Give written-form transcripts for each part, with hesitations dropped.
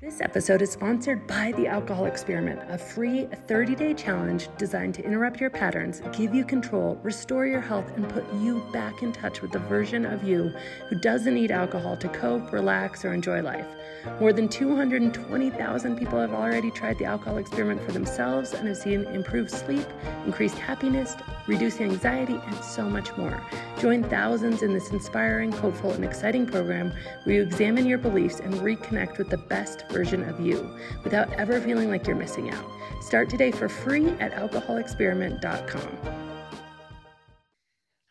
This episode is sponsored by The Alcohol Experiment, a free 30-day challenge designed to interrupt your patterns, give you control, restore your health, and put you back in touch with the version of you who doesn't need alcohol to cope, relax, or enjoy life. More than 220,000 people have already tried The Alcohol Experiment for themselves and have seen improved sleep, increased happiness, reduced anxiety, and so much more. Join thousands in this inspiring, hopeful, and exciting program where you examine your beliefs and reconnect with the best version of you without ever feeling like you're missing out. Start today for free at alcoholexperiment.com.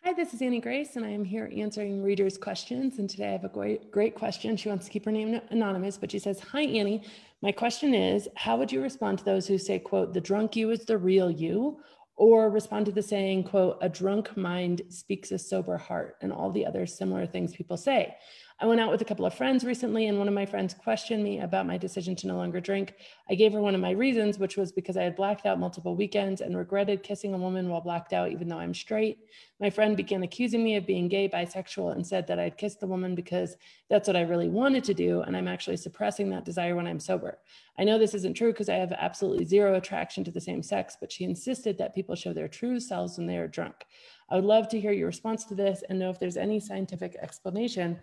Hi, this is Annie Grace, and I am here answering readers' questions. And today I have a great question. She wants to keep her name anonymous, but she says, "Hi, Annie. My question is, how would you respond to those who say, quote, the drunk you is the real you, or respond to the saying, quote, a drunk mind speaks a sober heart, and all the other similar things people say? I went out with a couple of friends recently, and one of my friends questioned me about my decision to no longer drink. I gave her one of my reasons, which was because I had blacked out multiple weekends and regretted kissing a woman while blacked out, even though I'm straight. My friend began accusing me of being gay, bisexual, and said that I'd kissed the woman because that's what I really wanted to do, and I'm actually suppressing that desire when I'm sober. I know this isn't true because I have absolutely zero attraction to the same sex, but she insisted that people show their true selves when they are drunk. I would love to hear your response to this and know if there's any scientific explanation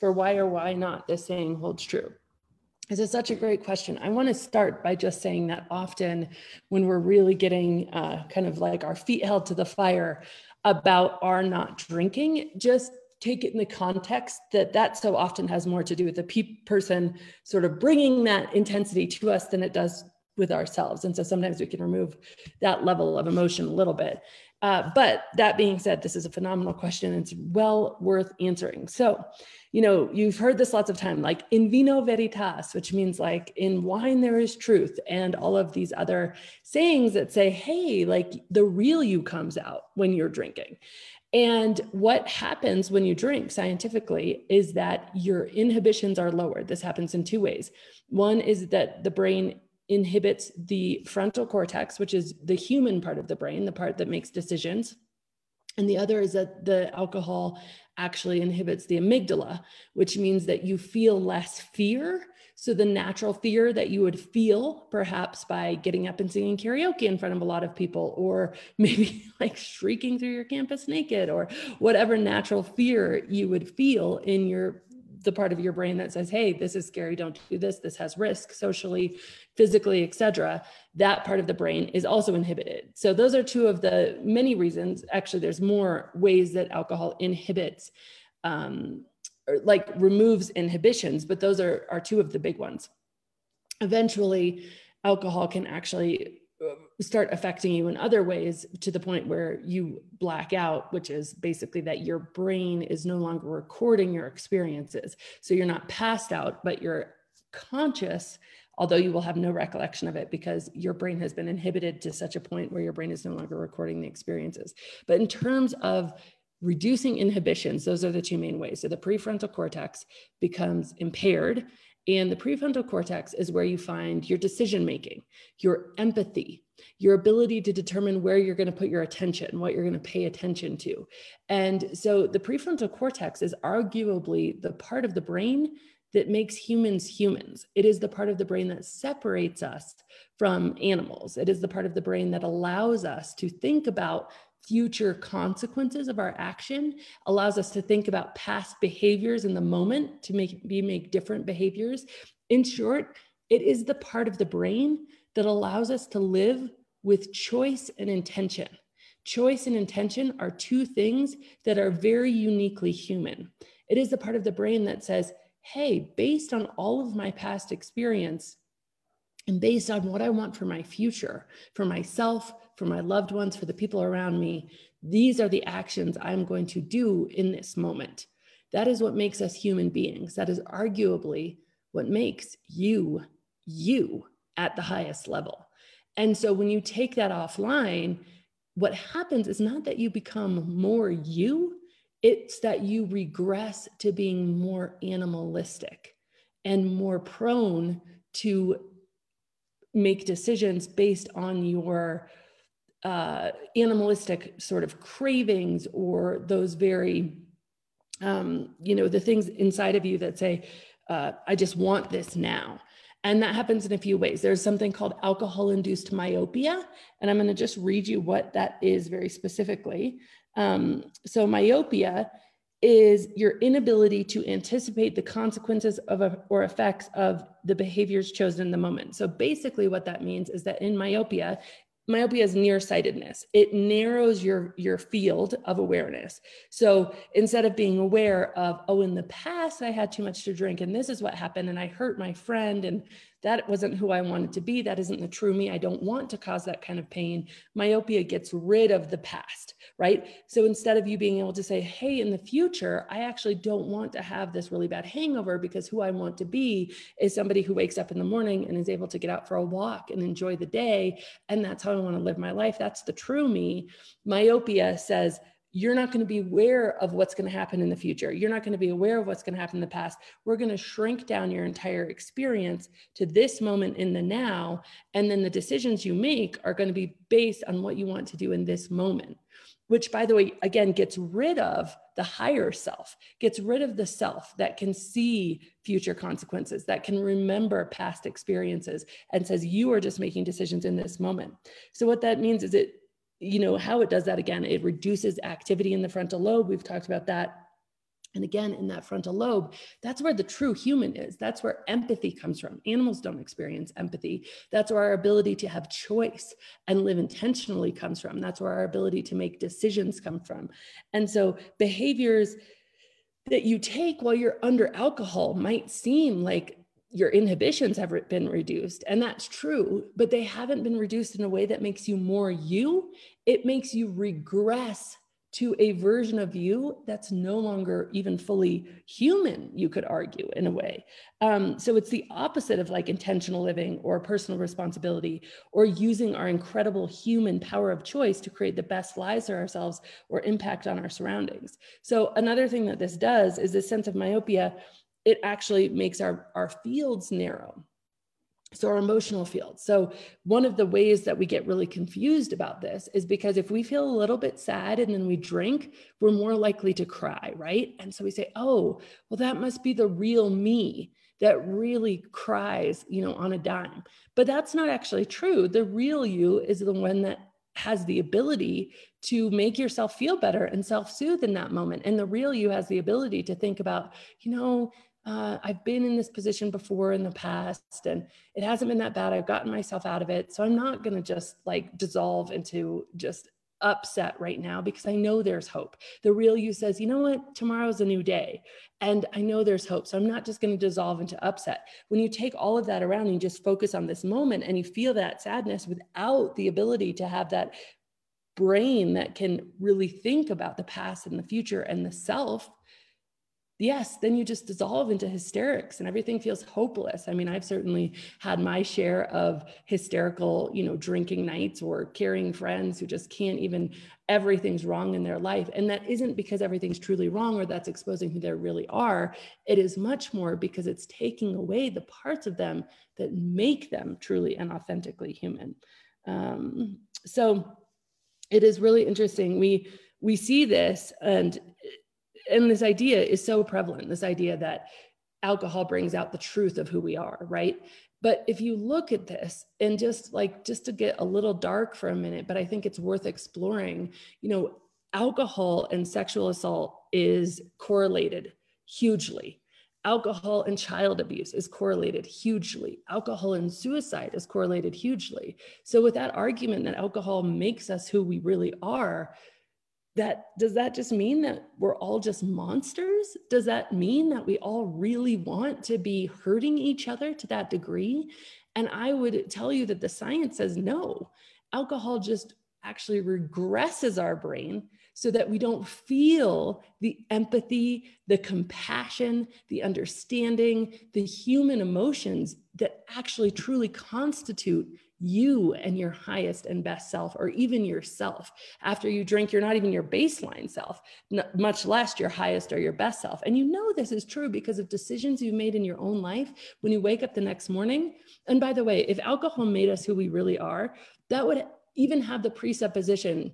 for why or why not this saying holds true." This is such a great question. I want to start by just saying that often when we're really getting kind of like our feet held to the fire about our not drinking, just take it in the context that so often has more to do with the person sort of bringing that intensity to us than it does with ourselves. And so sometimes we can remove that level of emotion a little bit. But that being said, this is a phenomenal question. It's well worth answering. So, you know, you've heard this lots of time, like in vino veritas, which means like in wine, there is truth, and all of these other sayings that say, hey, like the real you comes out when you're drinking. And what happens when you drink scientifically is that your inhibitions are lowered. This happens in two ways. One is that the brain inhibits the frontal cortex, which is the human part of the brain, the part that makes decisions. And the other is that the alcohol actually inhibits the amygdala, which means that you feel less fear. So the natural fear that you would feel perhaps by getting up and singing karaoke in front of a lot of people, or maybe like shrieking through your campus naked, or whatever natural fear you would feel in the part of your brain that says, hey, this is scary, don't do this, this has risk socially, physically, et cetera, that part of the brain is also inhibited. So those are two of the many reasons. Actually, there's more ways that alcohol inhibits, or like removes inhibitions, but those are two of the big ones. Eventually, alcohol can actually start affecting you in other ways to the point where you black out, which is basically that your brain is no longer recording your experiences. So you're not passed out, but you're conscious, although you will have no recollection of it because your brain has been inhibited to such a point where your brain is no longer recording the experiences. But in terms of reducing inhibitions, those are the two main ways. So the prefrontal cortex becomes impaired. And the prefrontal cortex is where you find your decision-making, your empathy, your ability to determine where you're going to put your attention, what you're going to pay attention to. And so the prefrontal cortex is arguably the part of the brain that makes humans humans. It is the part of the brain that separates us from animals. It is the part of the brain that allows us to think about future consequences of our action, allows us to think about past behaviors in the moment to make different behaviors. In short, it is the part of the brain that allows us to live with choice and intention. Choice and intention are two things that are very uniquely human. It is the part of the brain that says, hey, based on all of my past experience and based on what I want for my future, for myself, for my loved ones, for the people around me, these are the actions I'm going to do in this moment. That is what makes us human beings. That is arguably what makes you, you at the highest level. And so when you take that offline, what happens is not that you become more you, it's that you regress to being more animalistic. and more prone to make decisions based on your animalistic sort of cravings, or those very, the things inside of you that say, I just want this now. And that happens in a few ways. There's something called alcohol-induced myopia, and I'm going to just read you what that is very specifically. So myopia is your inability to anticipate the consequences of or effects of the behaviors chosen in the moment. So basically what that means is that in myopia, myopia is nearsightedness. It narrows your field of awareness. So instead of being aware of, oh, in the past I had too much to drink and this is what happened and I hurt my friend and that wasn't who I wanted to be. That isn't the true me. I don't want to cause that kind of pain. Myopia gets rid of the past, right? So instead of you being able to say, hey, in the future, I actually don't want to have this really bad hangover, because who I want to be is somebody who wakes up in the morning and is able to get out for a walk and enjoy the day. And that's how I want to live my life. That's the true me. Myopia says, you're not going to be aware of what's going to happen in the future. You're not going to be aware of what's going to happen in the past. We're going to shrink down your entire experience to this moment in the now. And then the decisions you make are going to be based on what you want to do in this moment, which, by the way, again, gets rid of the higher self, gets rid of the self that can see future consequences, that can remember past experiences, and says, you are just making decisions in this moment. So what that means is it, you know, how it does that again, it reduces activity in the frontal lobe. We've talked about that. And again, in that frontal lobe, that's where the true human is. That's where empathy comes from. Animals don't experience empathy. That's where our ability to have choice and live intentionally comes from. That's where our ability to make decisions come from. And so behaviors that you take while you're under alcohol might seem like your inhibitions have been reduced, and that's true, but they haven't been reduced in a way that makes you more you. It makes you regress to a version of you that's no longer even fully human, you could argue, in a way. So it's the opposite of like intentional living or personal responsibility or using our incredible human power of choice to create the best lives for ourselves or impact on our surroundings. So another thing that this does is this sense of myopia, it actually makes our fields narrow. So our emotional field. So one of the ways that we get really confused about this is because if we feel a little bit sad and then we drink, we're more likely to cry, right? And so we say, oh, well, that must be the real me that really cries, you know, on a dime. But that's not actually true. The real you is the one that has the ability to make yourself feel better and self-soothe in that moment. And the real you has the ability to think about, you know, I've been in this position before in the past, and it hasn't been that bad. I've gotten myself out of it. So I'm not going to just like dissolve into just upset right now, because I know there's hope. The real you says, you know what, tomorrow's a new day and I know there's hope. So I'm not just going to dissolve into upset. When you take all of that around and you just focus on this moment and you feel that sadness without the ability to have that brain that can really think about the past and the future and the self, yes, then you just dissolve into hysterics and everything feels hopeless. I mean, I've certainly had my share of hysterical, you know, drinking nights or carrying friends who just can't even, everything's wrong in their life. And that isn't because everything's truly wrong or that's exposing who they really are. It is much more because it's taking away the parts of them that make them truly and authentically human. So it is really interesting. We see this, and this idea is so prevalent, this idea that alcohol brings out the truth of who we are, right? But if you look at this and just to get a little dark for a minute, but I think it's worth exploring, you know, alcohol and sexual assault is correlated hugely. Alcohol and child abuse is correlated hugely. Alcohol and suicide is correlated hugely. So with that argument that alcohol makes us who we really are, does that just mean that we're all just monsters? Does that mean that we all really want to be hurting each other to that degree? And I would tell you that the science says no. Alcohol just actually regresses our brain so that we don't feel the empathy, the compassion, the understanding, the human emotions that actually truly constitute you and your highest and best self, or even yourself. After you drink, you're not even your baseline self, much less your highest or your best self. And you know this is true because of decisions you've made in your own life when you wake up the next morning. And by the way, if alcohol made us who we really are, that would even have the presupposition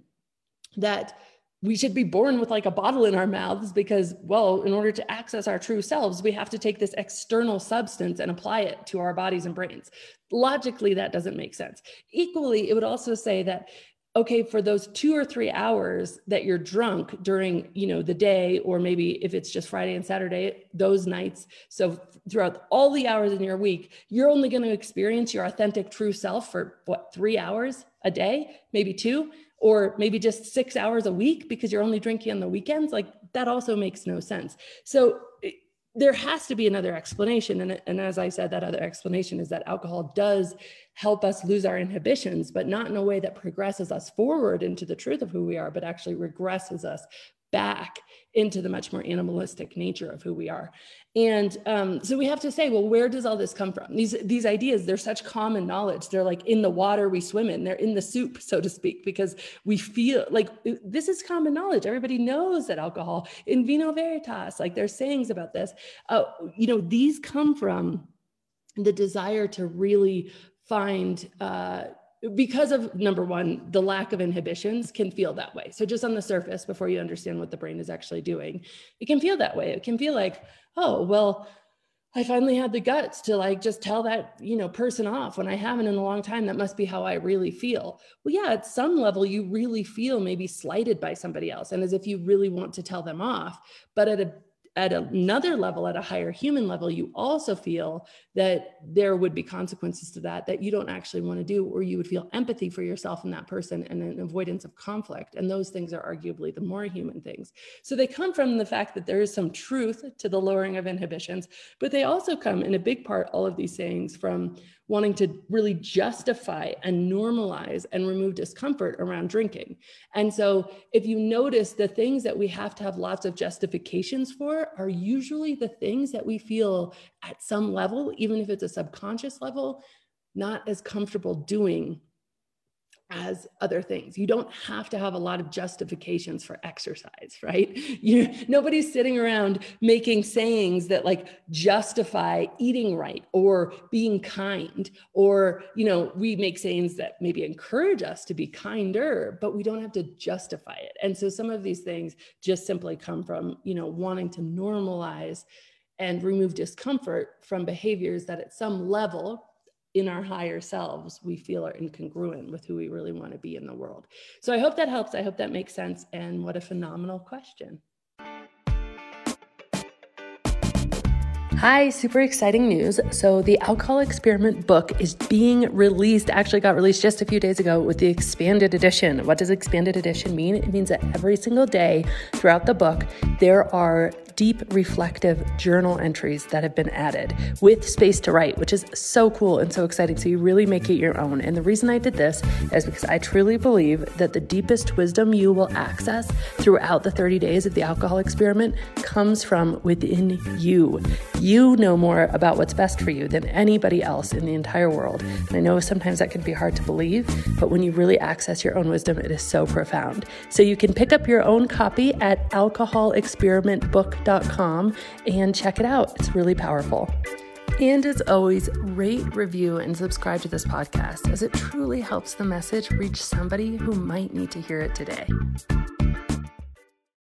that we should be born with like a bottle in our mouths because, well, in order to access our true selves, we have to take this external substance and apply it to our bodies and brains. Logically, that doesn't make sense. Equally, it would also say that, okay, for those 2 or 3 hours that you're drunk during, you know, the day, or maybe if it's just Friday and Saturday, those nights. So throughout all the hours in your week, you're only going to experience your authentic true self for what, 3 hours a day, maybe 2. Or maybe just 6 hours a week because you're only drinking on the weekends. Like, that also makes no sense. So there has to be another explanation. And as I said, that other explanation is that alcohol does help us lose our inhibitions, but not in a way that progresses us forward into the truth of who we are, but actually regresses us back into the much more animalistic nature of who we are. And so we have to say, well, where does all this come from? These ideas, they're such common knowledge. They're like in the water we swim in, they're in the soup, so to speak, because we feel like this is common knowledge. Everybody knows that alcohol, in vino veritas, like there's sayings about this, you know, these come from the desire to really find, because of, number one, the lack of inhibitions can feel that way. So just on the surface, before you understand what the brain is actually doing, it can feel that way. It can feel like, oh, well, I finally had the guts to like just tell that, you know, person off when I haven't in a long time. That must be how I really feel. Well, yeah, at some level, you really feel maybe slighted by somebody else and as if you really want to tell them off. But at another level, at a higher human level, you also feel that there would be consequences to that, that you don't actually want to do, or you would feel empathy for yourself and that person and an avoidance of conflict. And those things are arguably the more human things. So they come from the fact that there is some truth to the lowering of inhibitions, but they also come in a big part, all of these sayings, from wanting to really justify and normalize and remove discomfort around drinking. And so if you notice, the things that we have to have lots of justifications for are usually the things that we feel at some level, even if it's a subconscious level, not as comfortable doing as other things. You don't have to have a lot of justifications for exercise, right? Nobody's sitting around making sayings that like justify eating right or being kind, or, you know, we make sayings that maybe encourage us to be kinder, but we don't have to justify it. And so some of these things just simply come from, you know, wanting to normalize and remove discomfort from behaviors that at some level in our higher selves, we feel are incongruent with who we really want to be in the world. So I hope that helps. I hope that makes sense. And what a phenomenal question. Hi, super exciting news. So the Alcohol Experiment book is being released, actually got released just a few days ago with the expanded edition. What does expanded edition mean? It means that every single day throughout the book, there are deep reflective journal entries that have been added with space to write, which is so cool and so exciting. So you really make it your own. And the reason I did this is because I truly believe that the deepest wisdom you will access throughout the 30 days of the Alcohol Experiment comes from within you. You know more about what's best for you than anybody else in the entire world. And I know sometimes that can be hard to believe, but when you really access your own wisdom, it is so profound. So you can pick up your own copy at alcoholexperimentbook.com. And check it out. It's really powerful. And as always, rate, review, and subscribe to this podcast, as it truly helps the message reach somebody who might need to hear it today.